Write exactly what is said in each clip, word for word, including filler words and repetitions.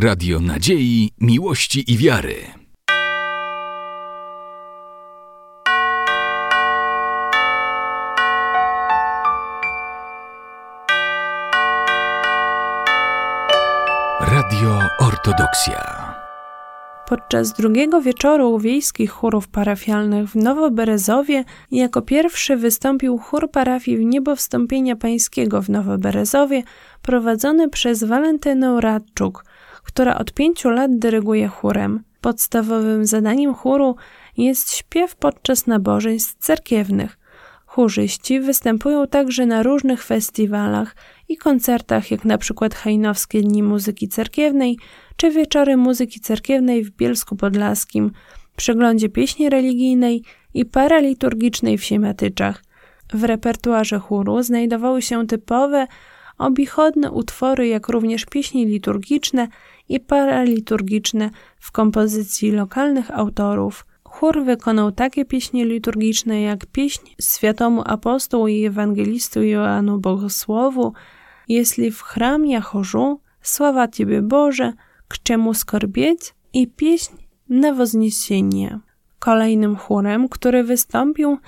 Radio nadziei, miłości i wiary. Radio Ortodoksja. Podczas drugiego wieczoru wiejskich chórów parafialnych w Nowoberezowie jako pierwszy wystąpił chór parafii w Niebo Wstąpienia Pańskiego w Nowoberezowie, prowadzony przez Walentynę Radczuk, która od pięciu lat dyryguje chórem. Podstawowym zadaniem chóru jest śpiew podczas nabożeństw cerkiewnych. Chórzyści występują także na różnych festiwalach i koncertach, jak na przykład Hajnowskie Dni Muzyki Cerkiewnej czy Wieczory Muzyki Cerkiewnej w Bielsku Podlaskim, przeglądzie pieśni religijnej i paraliturgicznej w Siemiatyczach. W repertuarze chóru znajdowały się typowe, obichodne utwory, jak również pieśni liturgiczne i paraliturgiczne w kompozycji lokalnych autorów. Chór wykonał takie pieśni liturgiczne jak pieśń Świętemu Apostołu i Ewangelistu Joannu Bogosławu „Jeśli w chram ja chorzę, sława Ciebie Boże, k czemu skorbieć” i pieśń Na Wozniesienie. Kolejnym chórem, który wystąpił,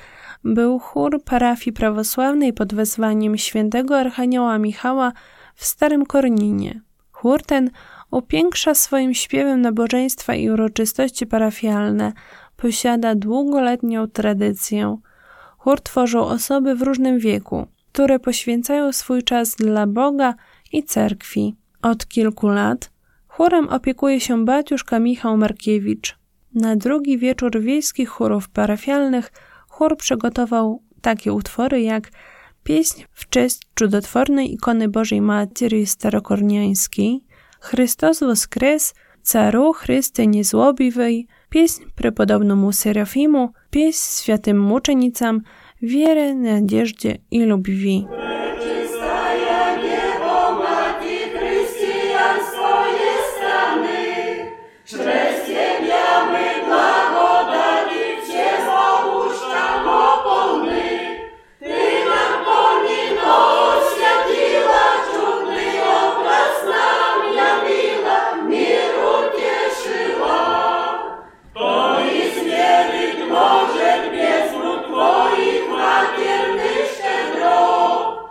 był chór parafii prawosławnej pod wezwaniem świętego Archanioła Michała w Starym Korninie. Chór ten upiększa swoim śpiewem nabożeństwa i uroczystości parafialne, posiada długoletnią tradycję. Chór tworzą osoby w różnym wieku, które poświęcają swój czas dla Boga i cerkwi. Od kilku lat chórem opiekuje się baciuszka Michał Markiewicz. Na drugi wieczór wiejskich chórów parafialnych chór przygotował takie utwory jak pieśń w cześć cudotwornej ikony Bożej Matki Starokorniańskiej, „Chrystos Woskres”, „Caru Chryste Niezłobiwej”, pieśń Prepodobnemu Serafimu, pieśń Świętym Muczenicom „Wierę, Nadzieżdzie i Lubwi”. Может, без рук твоих, матерных щедро,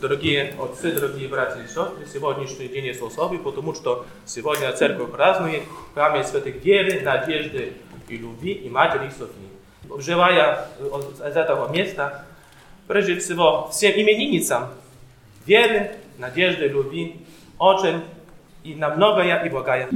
Дорогие отцы, дорогие братья и сестры, сегодняшний день есть особый, потому что сегодня церковь празднует память святых Веры, Надежды и Любви и Матери Софии. Желаю из этого места прежде всего всем именинницам Веры, Надежды, Любви, очень и на многое и благое.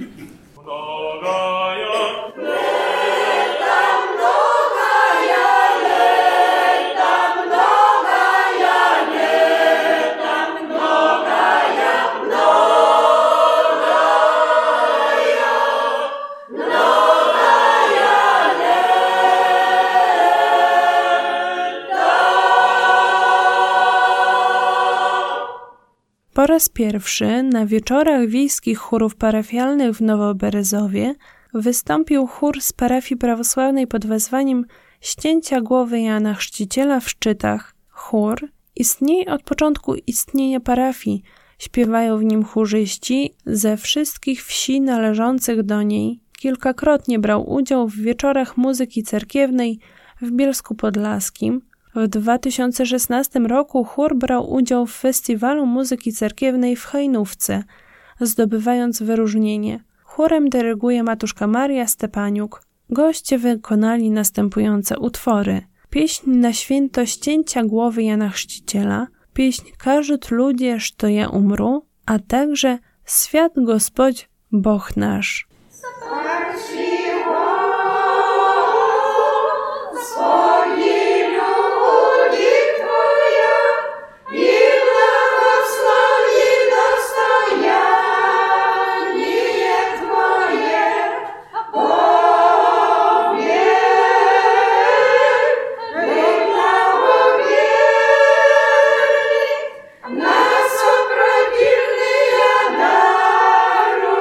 Po raz pierwszy na wieczorach wiejskich chórów parafialnych w Nowoberezowie wystąpił chór z parafii prawosławnej pod wezwaniem Ścięcia Głowy Jana Chrzciciela w Szczytach. Chór istnieje od początku istnienia parafii. Śpiewają w nim chórzyści ze wszystkich wsi należących do niej. Kilkakrotnie brał udział w wieczorach muzyki cerkiewnej w Bielsku Podlaskim. W dwa tysiące szesnastym roku chór brał udział w Festiwalu Muzyki Cerkiewnej w Hajnówce, zdobywając wyróżnienie. Chórem dyryguje matuszka Maria Stepaniuk. Goście wykonali następujące utwory: pieśń na święto Ścięcia Głowy Jana Chrzciciela, pieśń Każut ludzie, że ja umru, a także Świat Gospodź Boch nasz. Nas opravilnia daruje.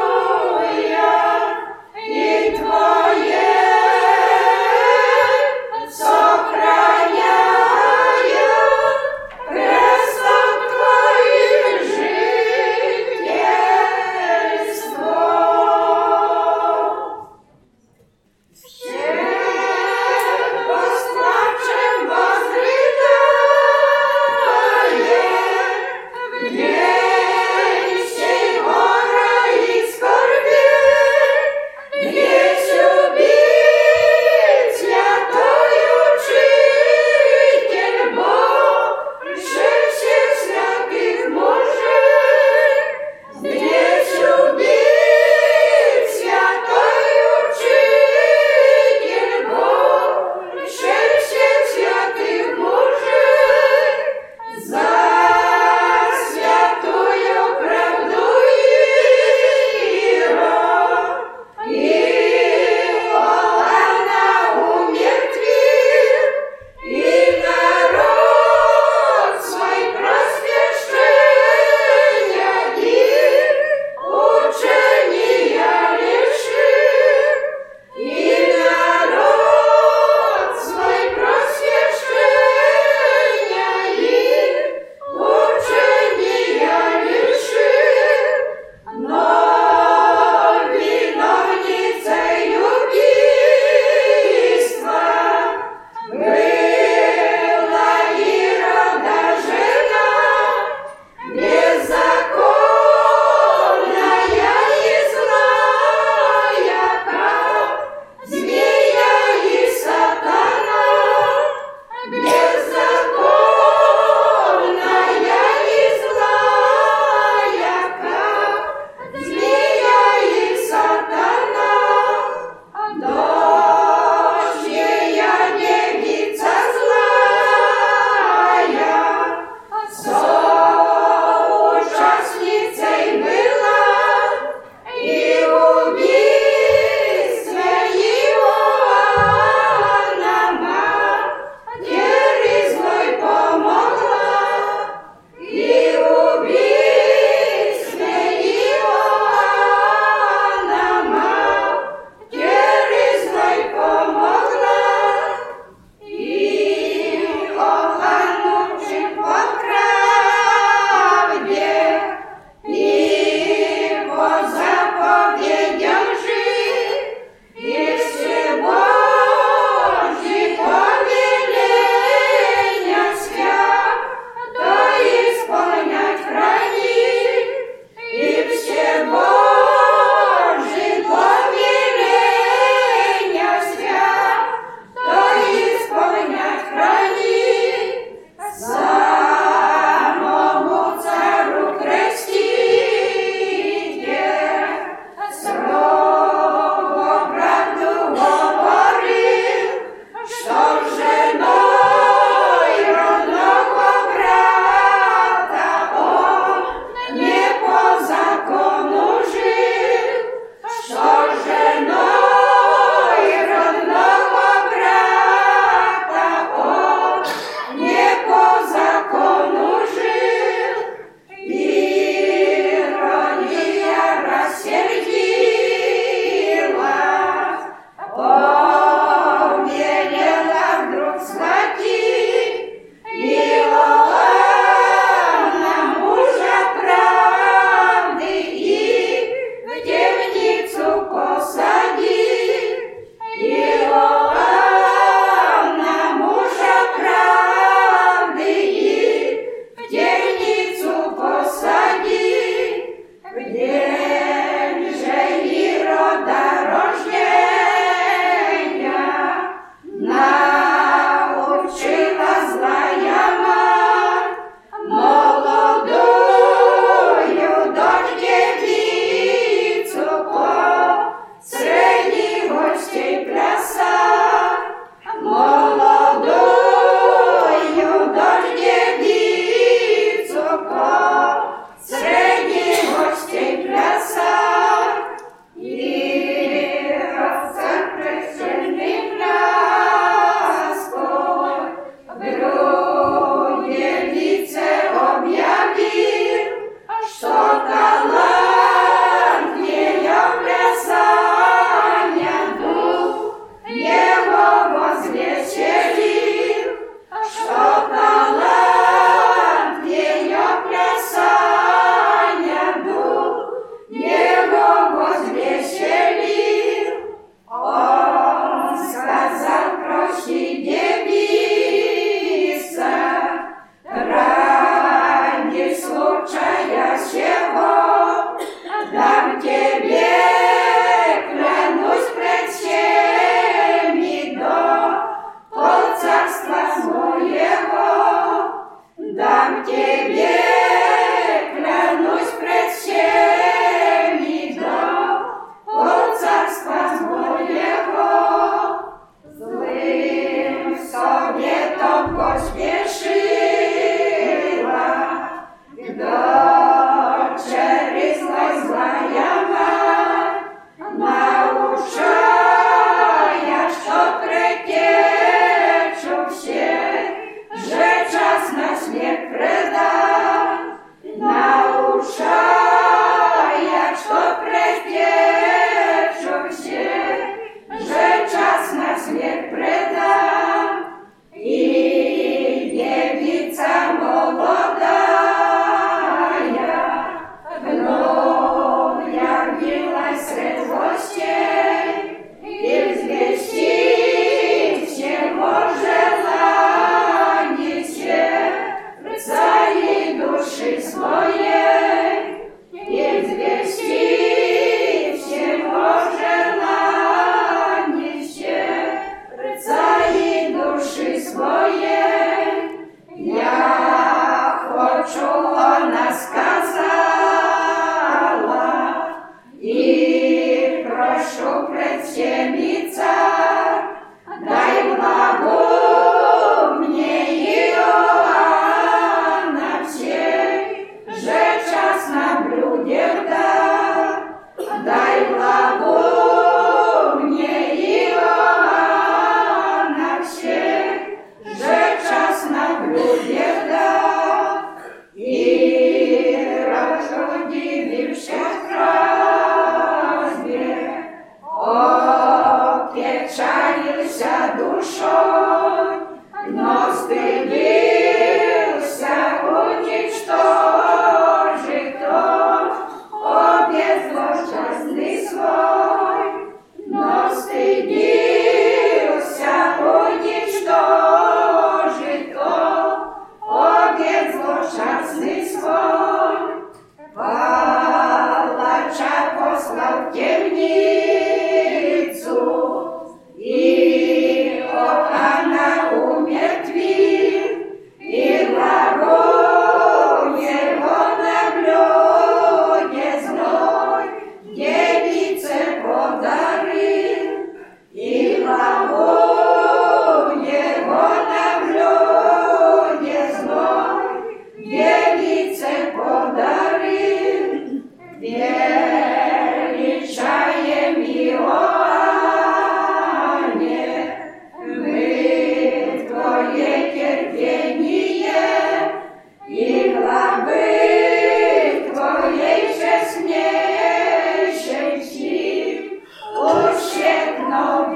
Niebie, ticho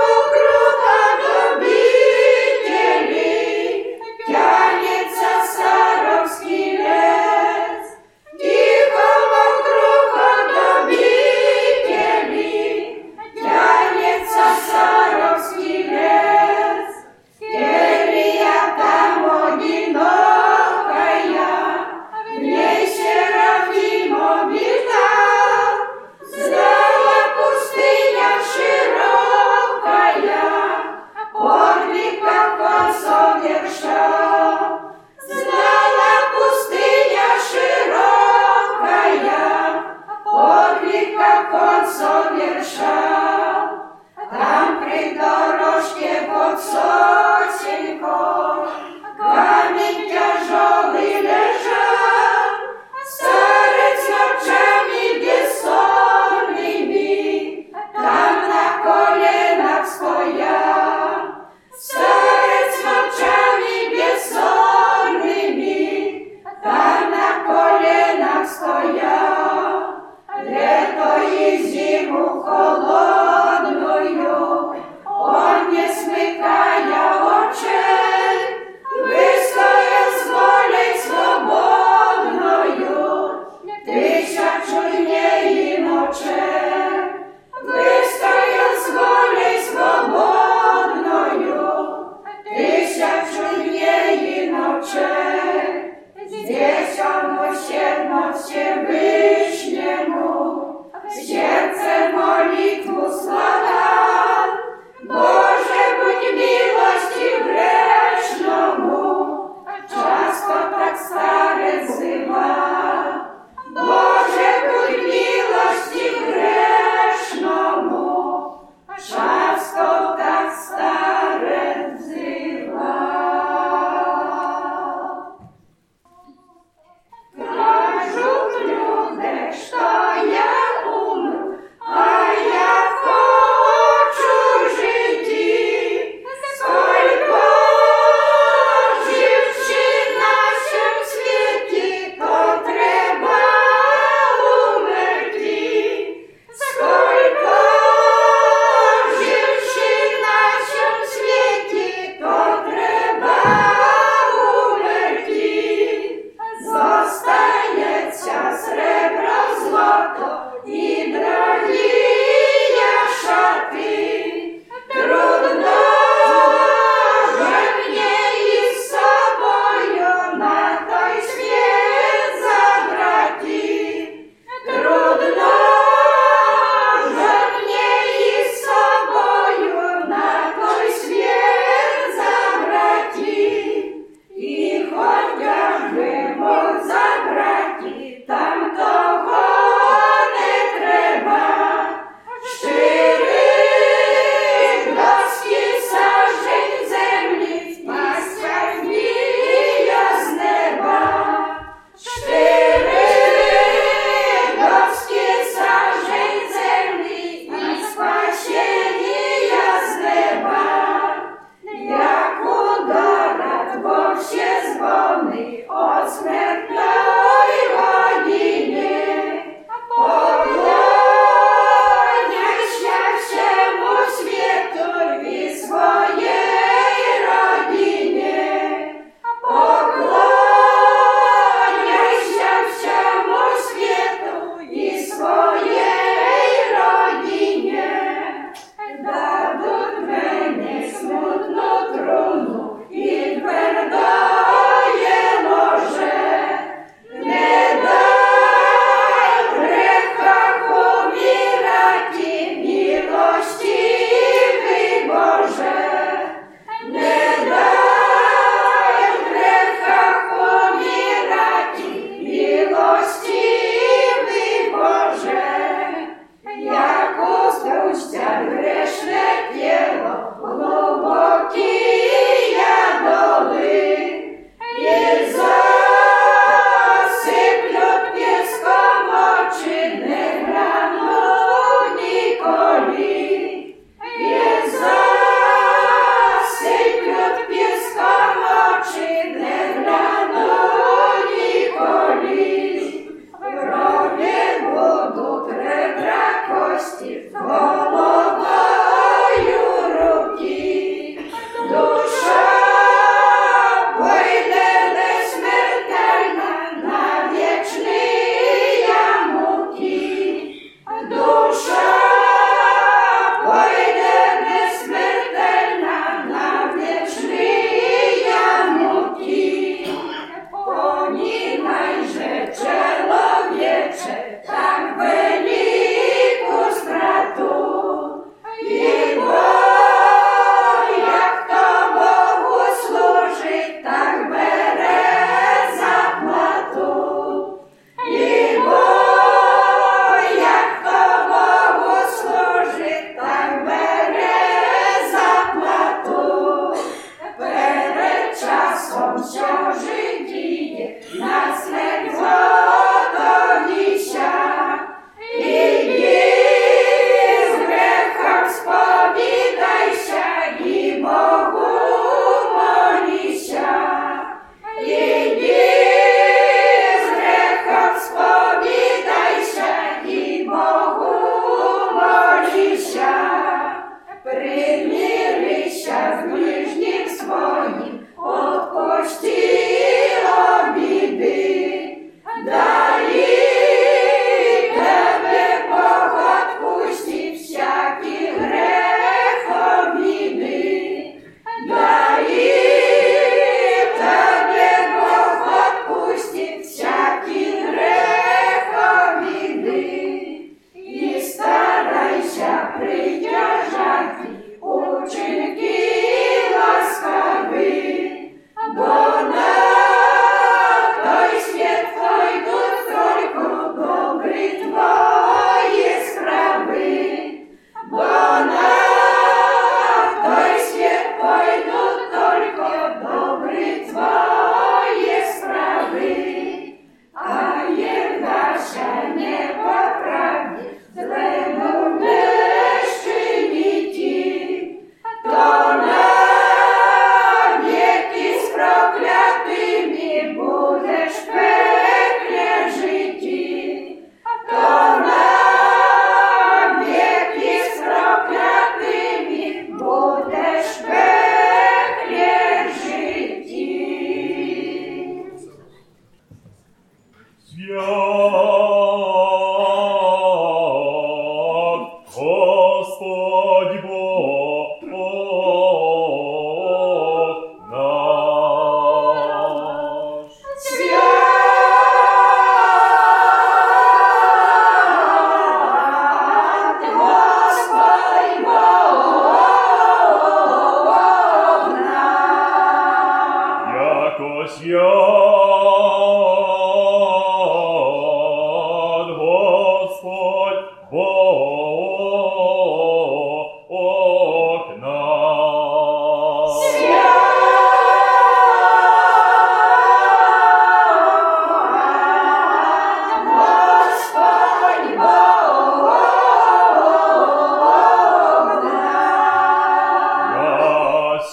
pokrucha do bicia.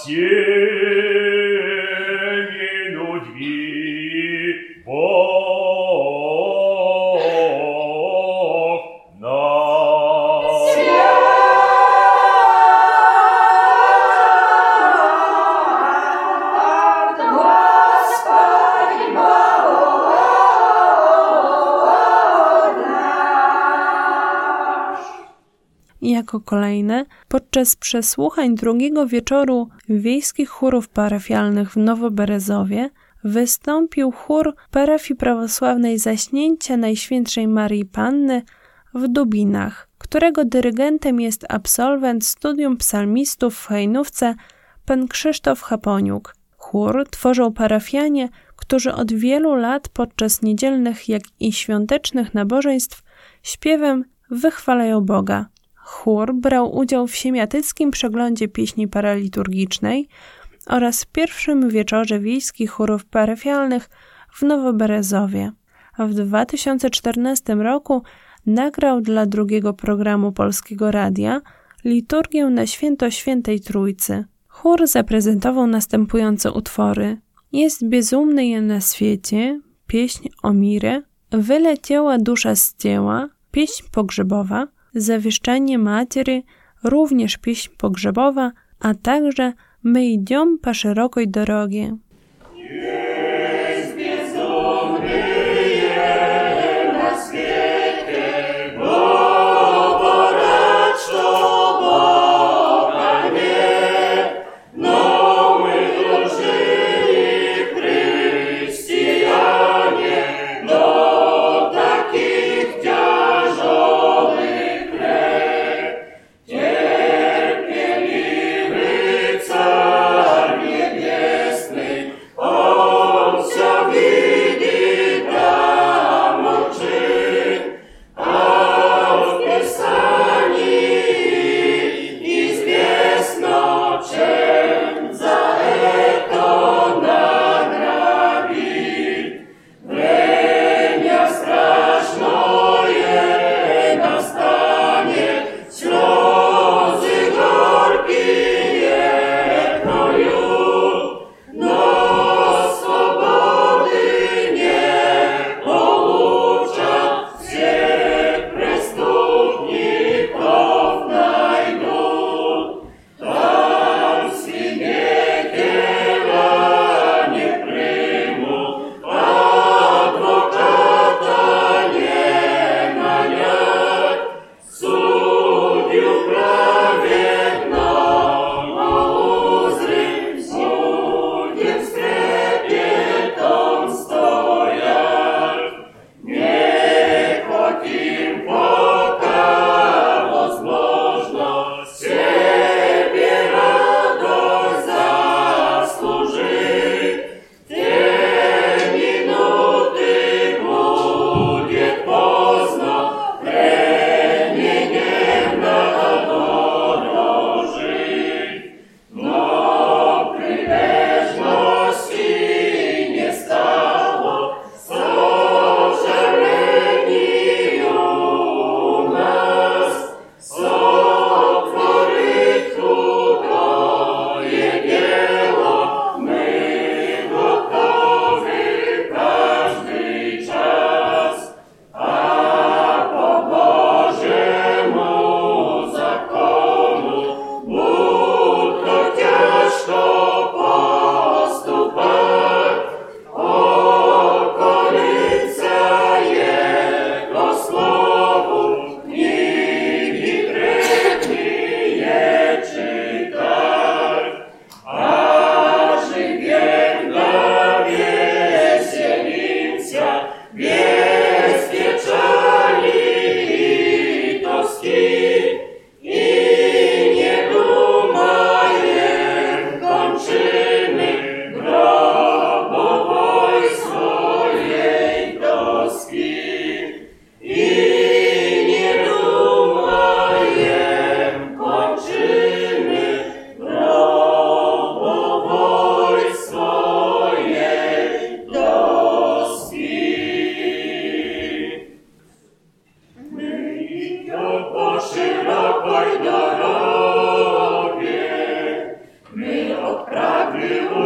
siemieniu drzwi, Bóg nas świat, Gospodź Bóg nasz. I jako kolejne, podczas przesłuchań drugiego wieczoru wiejskich chórów parafialnych w Nowoberezowie wystąpił chór parafii prawosławnej Zaśnięcia Najświętszej Marii Panny w Dubinach, którego dyrygentem jest absolwent studium psalmistów w Hajnówce pan Krzysztof Chaponiuk. Chór tworzą parafianie, którzy od wielu lat podczas niedzielnych, jak i świątecznych nabożeństw śpiewem wychwalają Boga. Chór brał udział w siemiatyckim przeglądzie pieśni paraliturgicznej oraz pierwszym wieczorze wiejskich chórów parafialnych w Nowoberezowie. W dwa tysiące czternastym roku nagrał dla drugiego programu Polskiego Radia liturgię na święto Świętej Trójcy. Chór zaprezentował następujące utwory: Jest bezumny je na świecie, pieśń o mirę, Wyleciała dusza z dzieła, pieśń pogrzebowa, Zawieszczenie Matery, również pieśń pogrzebowa, a także My idziemy po szerokiej drodze.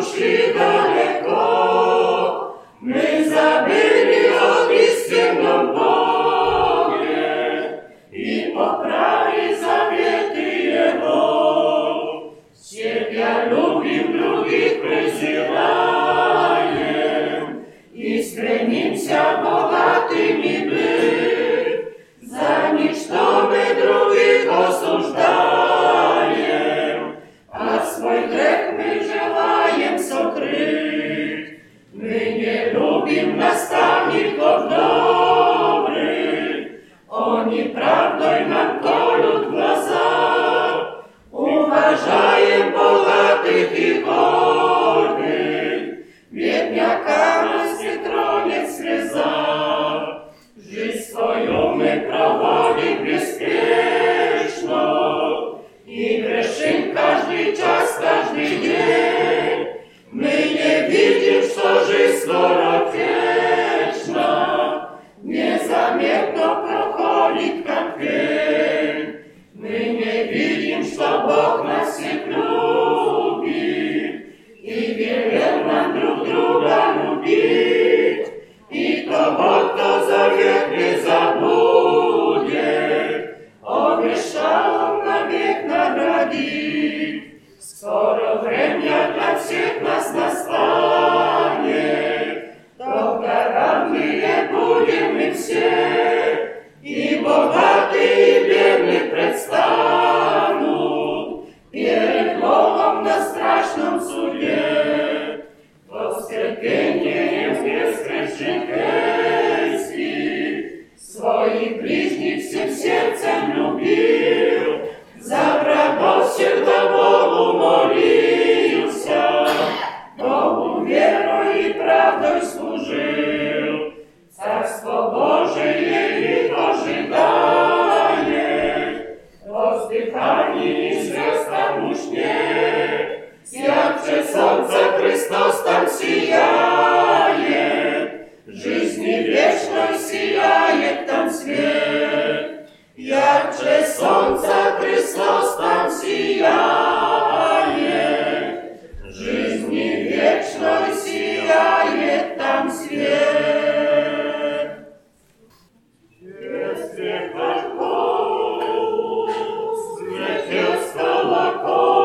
uszli daleko, my zabyli obraz ciemną Bogiem i poprawi zawiety Jego. Siebie lubim, drugich przyzywajem i strenim się bogatymi być, zanim to my drugich osądzajem, a swój grzech my żelajem sokryć. My nie lubim nastawików dobrych, oni prawdą nam to lud głasa. Uważajem bogatych i gornych, biedniakami z troniec sreza. Żyć swoją my prowadzi bezpieczną i grzeszym każdy czas, każdy dzień. My nie widzimy, co żyć skoro wieczna, niezamierno prochodzi tak wień. My nie widzimy, co Bóg nas się lubi i wiele nam drug druga lubić. I to Bóg to zawiek nie zabudzie, obieszczał na wiek nagrodzić. Skoro wremia dla wszystkich nas nastanie, to garantnie będziemy wszyscy i bogaty, i biedny przedstaną przed Bogiem na strasznym sudzie. Воскрепением воскресенье, своих ближних всем сердцем любил, за врагов всегда Богу молился, Богу веру и правдой служил. Царство Божие их ожидает, воздыхание и звезда мужнее. Jak przez słońce Chrystus tam sijaje, żyźni wiecznej sijaje tam świat. Jak przez słońce Chrystus tam sijaje, żyźni wiecznej sijaje tam świat. Jest wielka koło, zwycięstwa koło.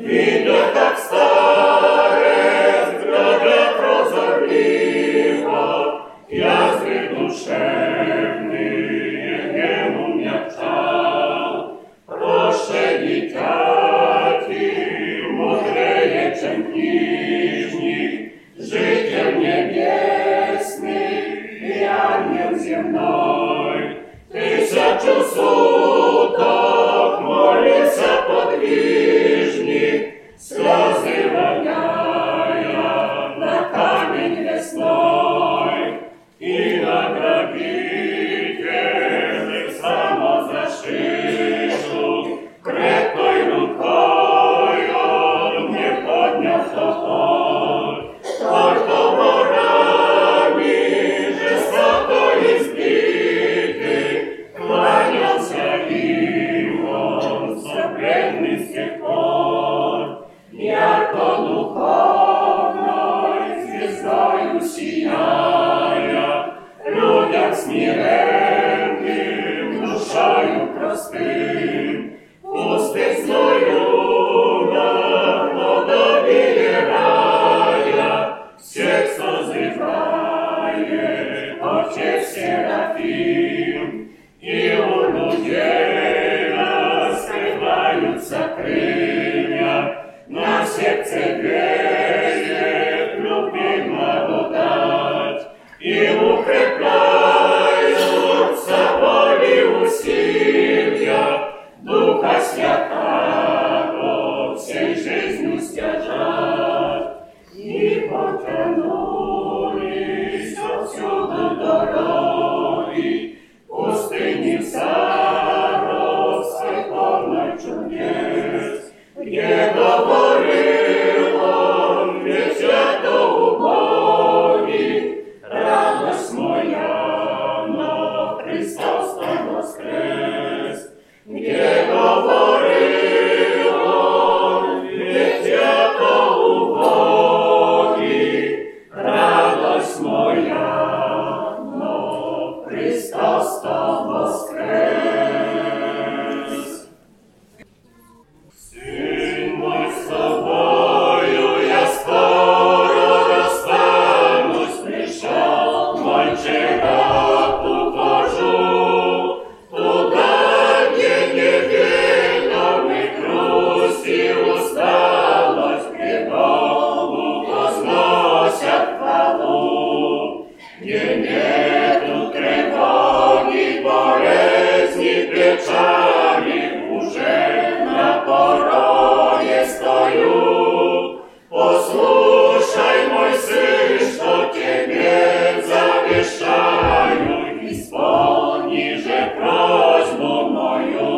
Видно, как старец, града прозорит. сияя, людям смиренным, душою простым, пустыною наподобие рая, всех созывает Отец Серафим, и у людей раскрываются крылья, на сердце верит любимому дать, и укрепляются волею усилия Духа Святого всей жизнью стяжать. И потянулись отсюда дороги, пустыни в царстве полной чудес, где говорил он, везде до уболи, радость моя, но Христос там воскрес. Где говорил он, везде до уболи, радость моя, но Христос там воскрес. Тобою я скоро расстанусь, пришел мой черед, ухожу туда, где неведом и грусть, и усталость приболу возносят хвалу, где нету тревоги, болезни, печали, уже на порое стою. Послушай, мой сын, что тебе завещаю, исполни же просьбу мою.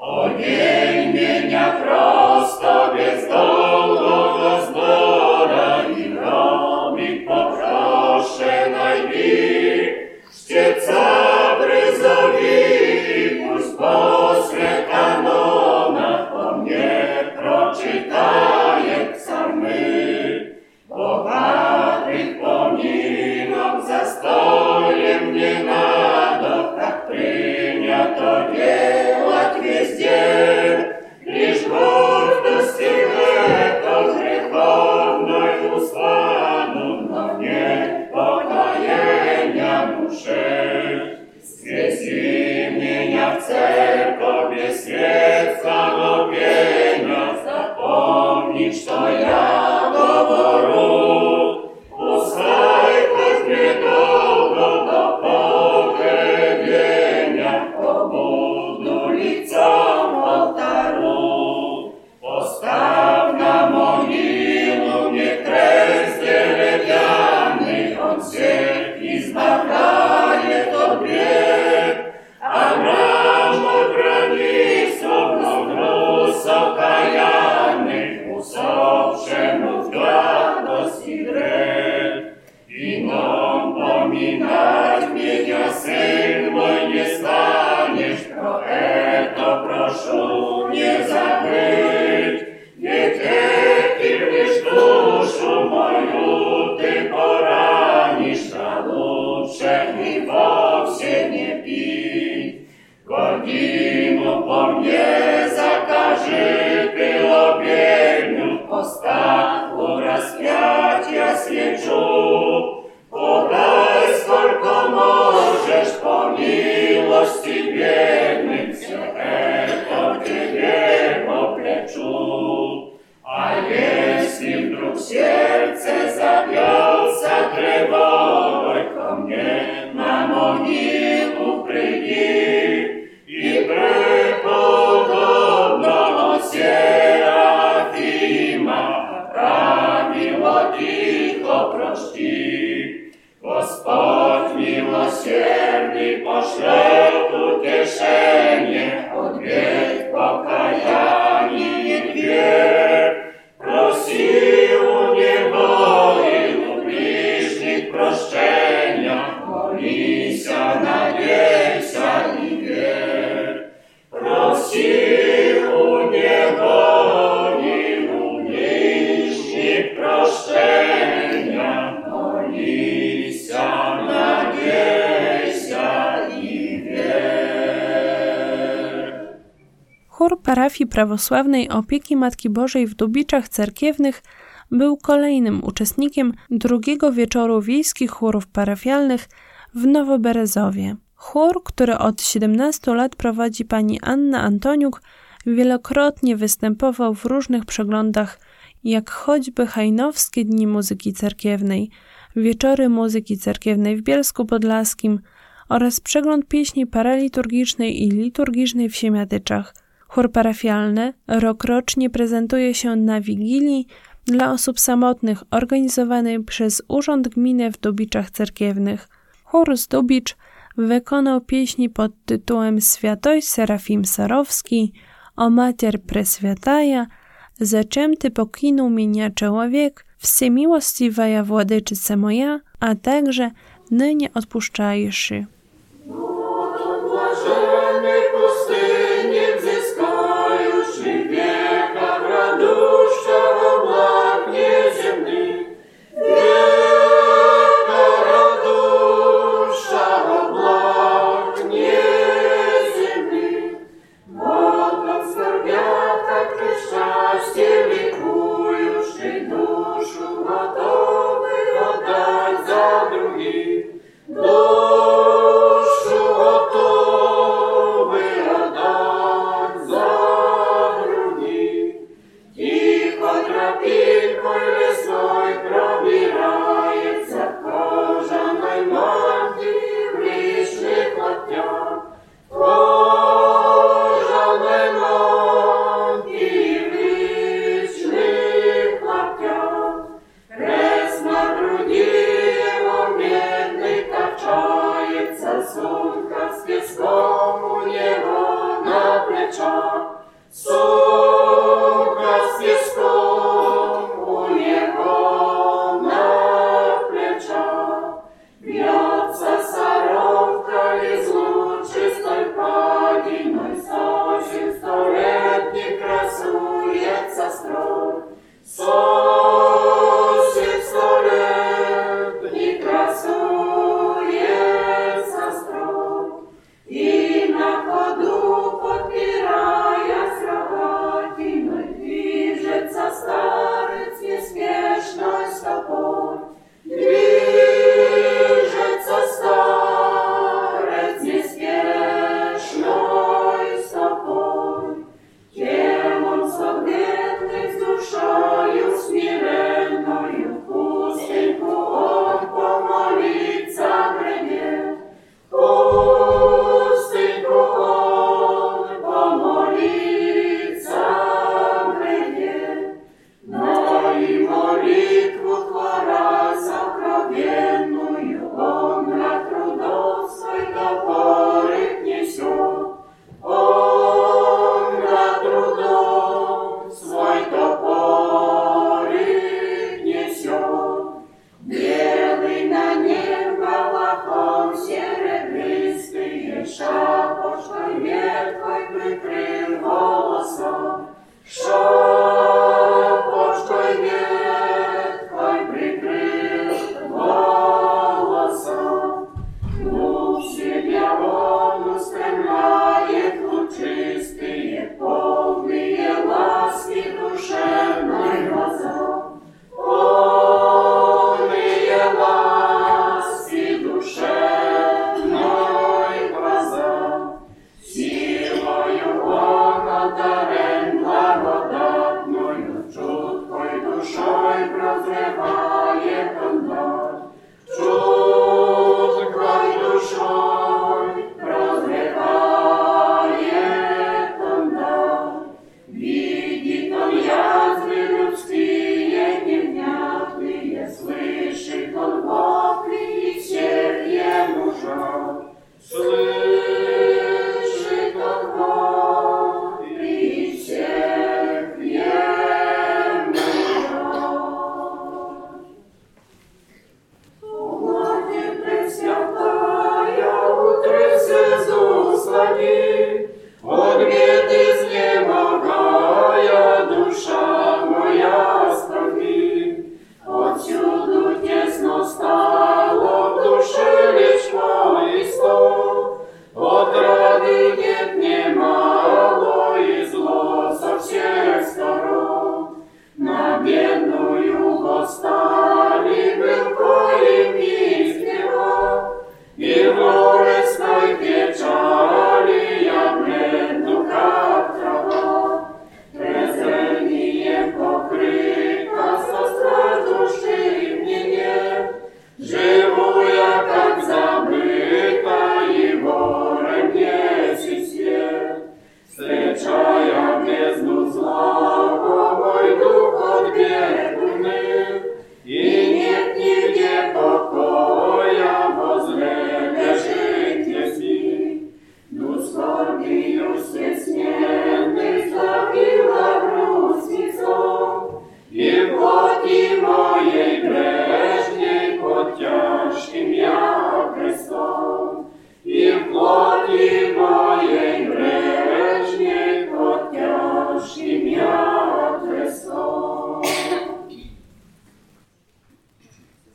Одень меня просто без долгого сбора и громик попроще найди, чтеца призови, и пусть после канона по мне прочитает псалмы. Богатых поминок за столем не надо, как принято делать везде. Лишь гордости веков греховной устану, но нет покаяния душе. Связи меня в церковь без светского пения, запомни, что я говорю. Пускай хоть недолго до погребения побуду лицом к алтарю. Поставь на могилу мне крест деревянный, он всех избавляет от грех. А раму границу внутрь сокаянных, усопшему в гладости грех. Вином поминать меня, сын мой, не станешь, но это прошу не забыть. Ведь этим лишь душу мою ты поранишь, а лучше и вовсе не пить. Гордину по мне закажи ты лобенью, по стаку распятия свечу. Подай, сколько можешь, по милости бедным, все это тебе по плечу. А если вдруг сердце забьется тревогой, ко мне на могилу приди, и преподобного Серафима правило тихо прочти. Господь милосердный пошлет утешение, ответь покаяние дверь. Проси у него и у ближних прощения, молися, надейся и верь. Проси у него и у ближних прощения, parafii prawosławnej opieki Matki Bożej w Dubiczach Cerkiewnych był kolejnym uczestnikiem drugiego wieczoru wiejskich chórów parafialnych w Nowoberezowie. Chór, który od siedemnastu lat prowadzi pani Anna Antoniuk, wielokrotnie występował w różnych przeglądach, jak choćby Hajnowskie dni muzyki cerkiewnej, wieczory muzyki cerkiewnej w Bielsku Podlaskim oraz przegląd pieśni paraliturgicznej i liturgicznej w Siemiatyczach. Chór parafialny rokrocznie prezentuje się na Wigilii dla osób samotnych organizowanej przez Urząd Gminy w Dubiczach Cerkiewnych. Chór z Dubicz wykonał pieśni pod tytułem Świętość Serafim Sarowski, O Mater Preswiataja, Zaczem Ty pokinął mnie człowiek, Всемилостивая Władyczyca moja, a także Nynie odpuszczajszy. Dusze, no i дорожки мя крестом, и в плоти моей брежней под тяжким мя крестом.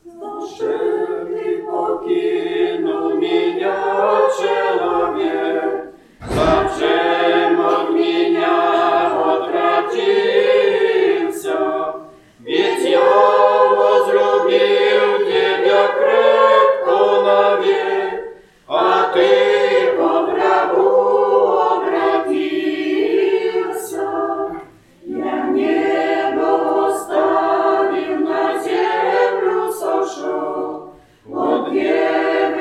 Зашивный покинул меня человек, зачем он меня отвратился, ведь я возлюбил тебя крепко навек, а ты по врагу обратился. Я небо оставил, на землю сошел, от неба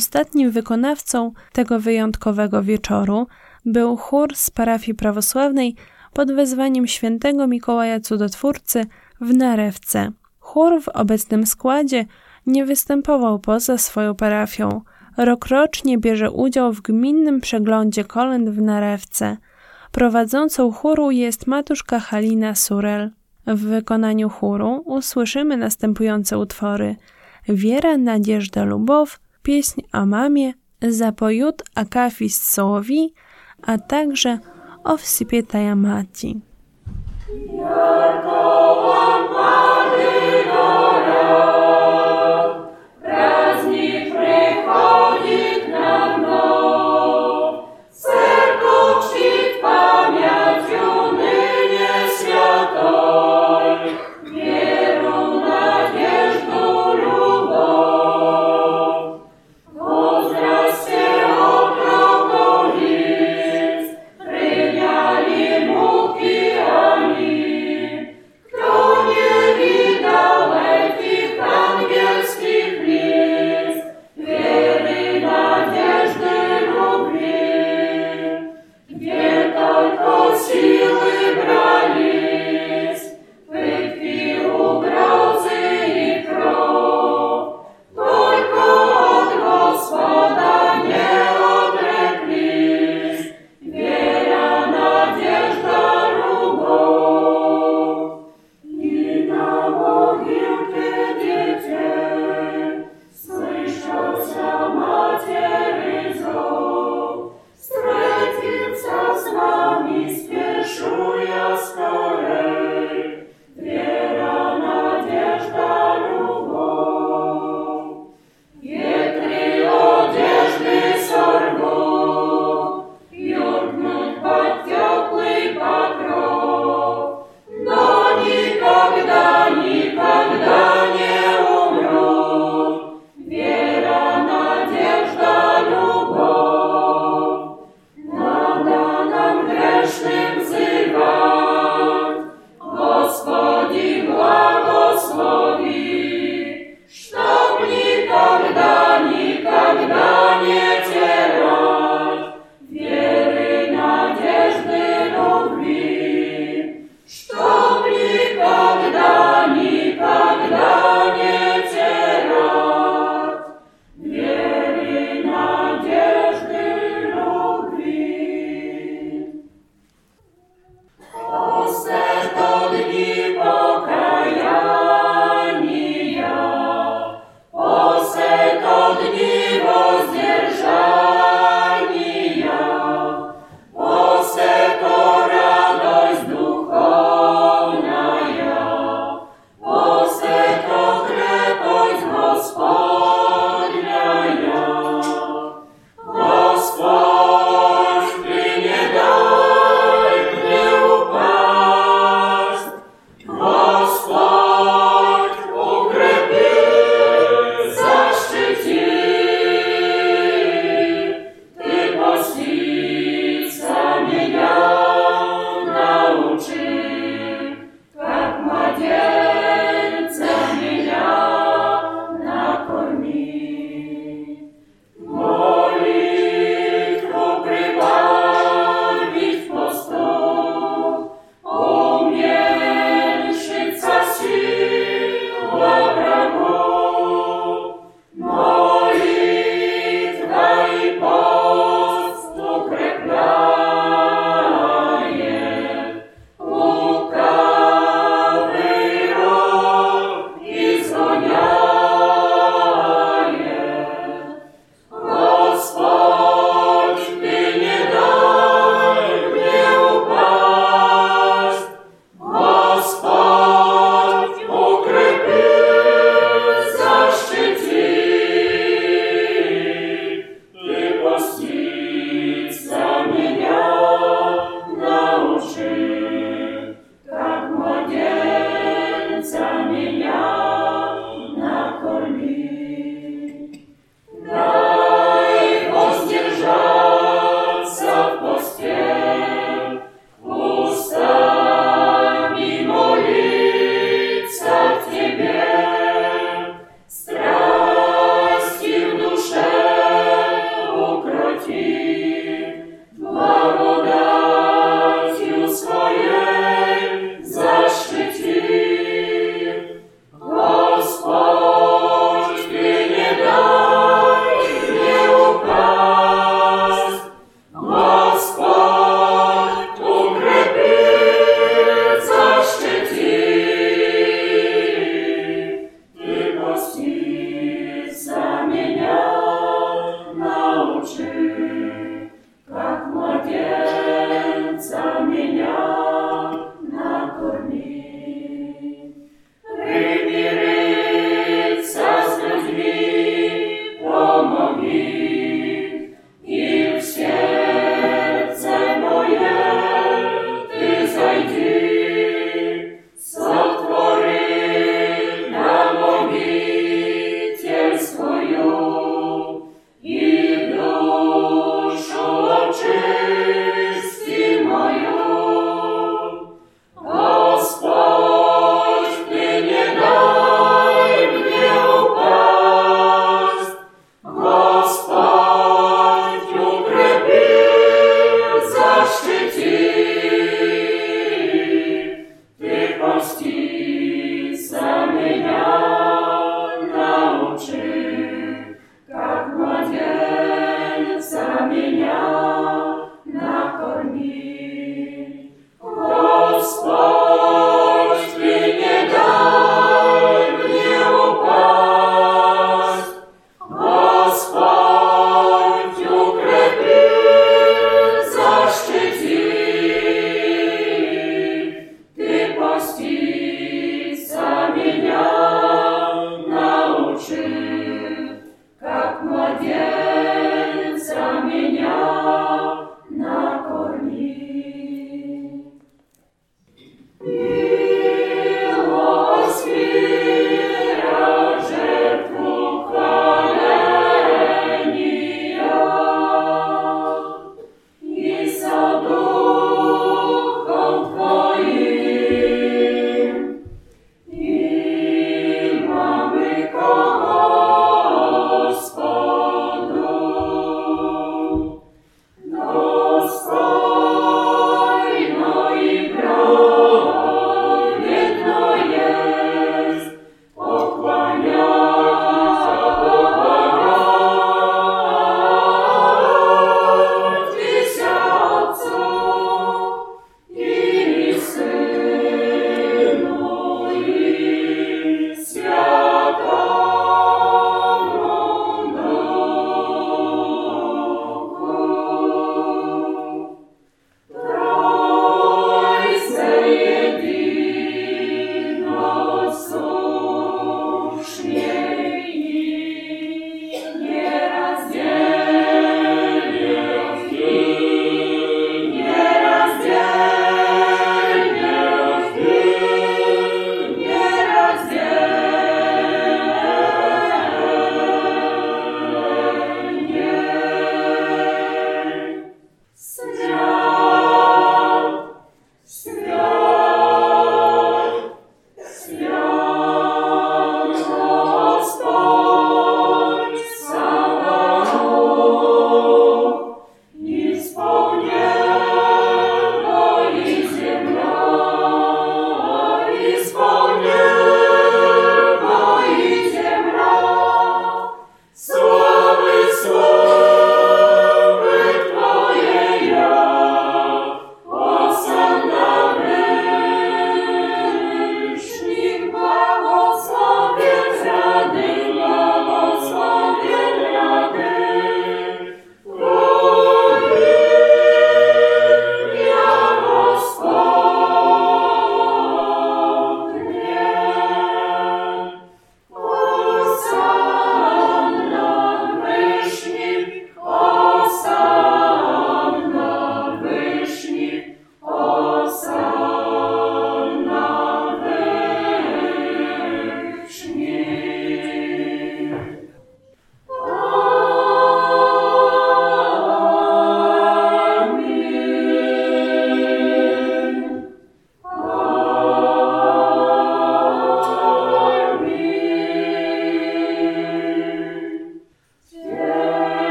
Ostatnim wykonawcą tego wyjątkowego wieczoru był chór z parafii prawosławnej pod wezwaniem świętego Mikołaja Cudotwórcy w Narewce. Chór w obecnym składzie nie występował poza swoją parafią. Rokrocznie bierze udział w gminnym przeglądzie kolęd w Narewce. Prowadzącą chóru jest matuszka Halina Surel. W wykonaniu chóru usłyszymy następujące utwory: Wiera, Nadzieżda, Lubow, pieśń o mamie, Zapojut, Akafist Sołowi, a także o wsypie tajamaci. Thank you.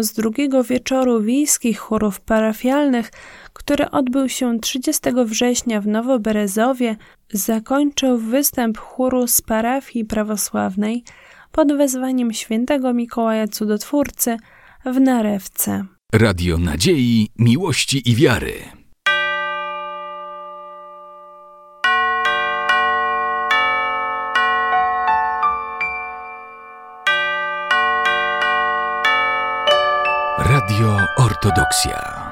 Z drugiego wieczoru wiejskich chórów parafialnych, który odbył się trzydziestego września w Nowoberezowie, zakończył występ chóru z parafii prawosławnej pod wezwaniem świętego Mikołaja Cudotwórcy w Narewce. Radio Nadziei, Miłości i Wiary. Radio Ortodoksja.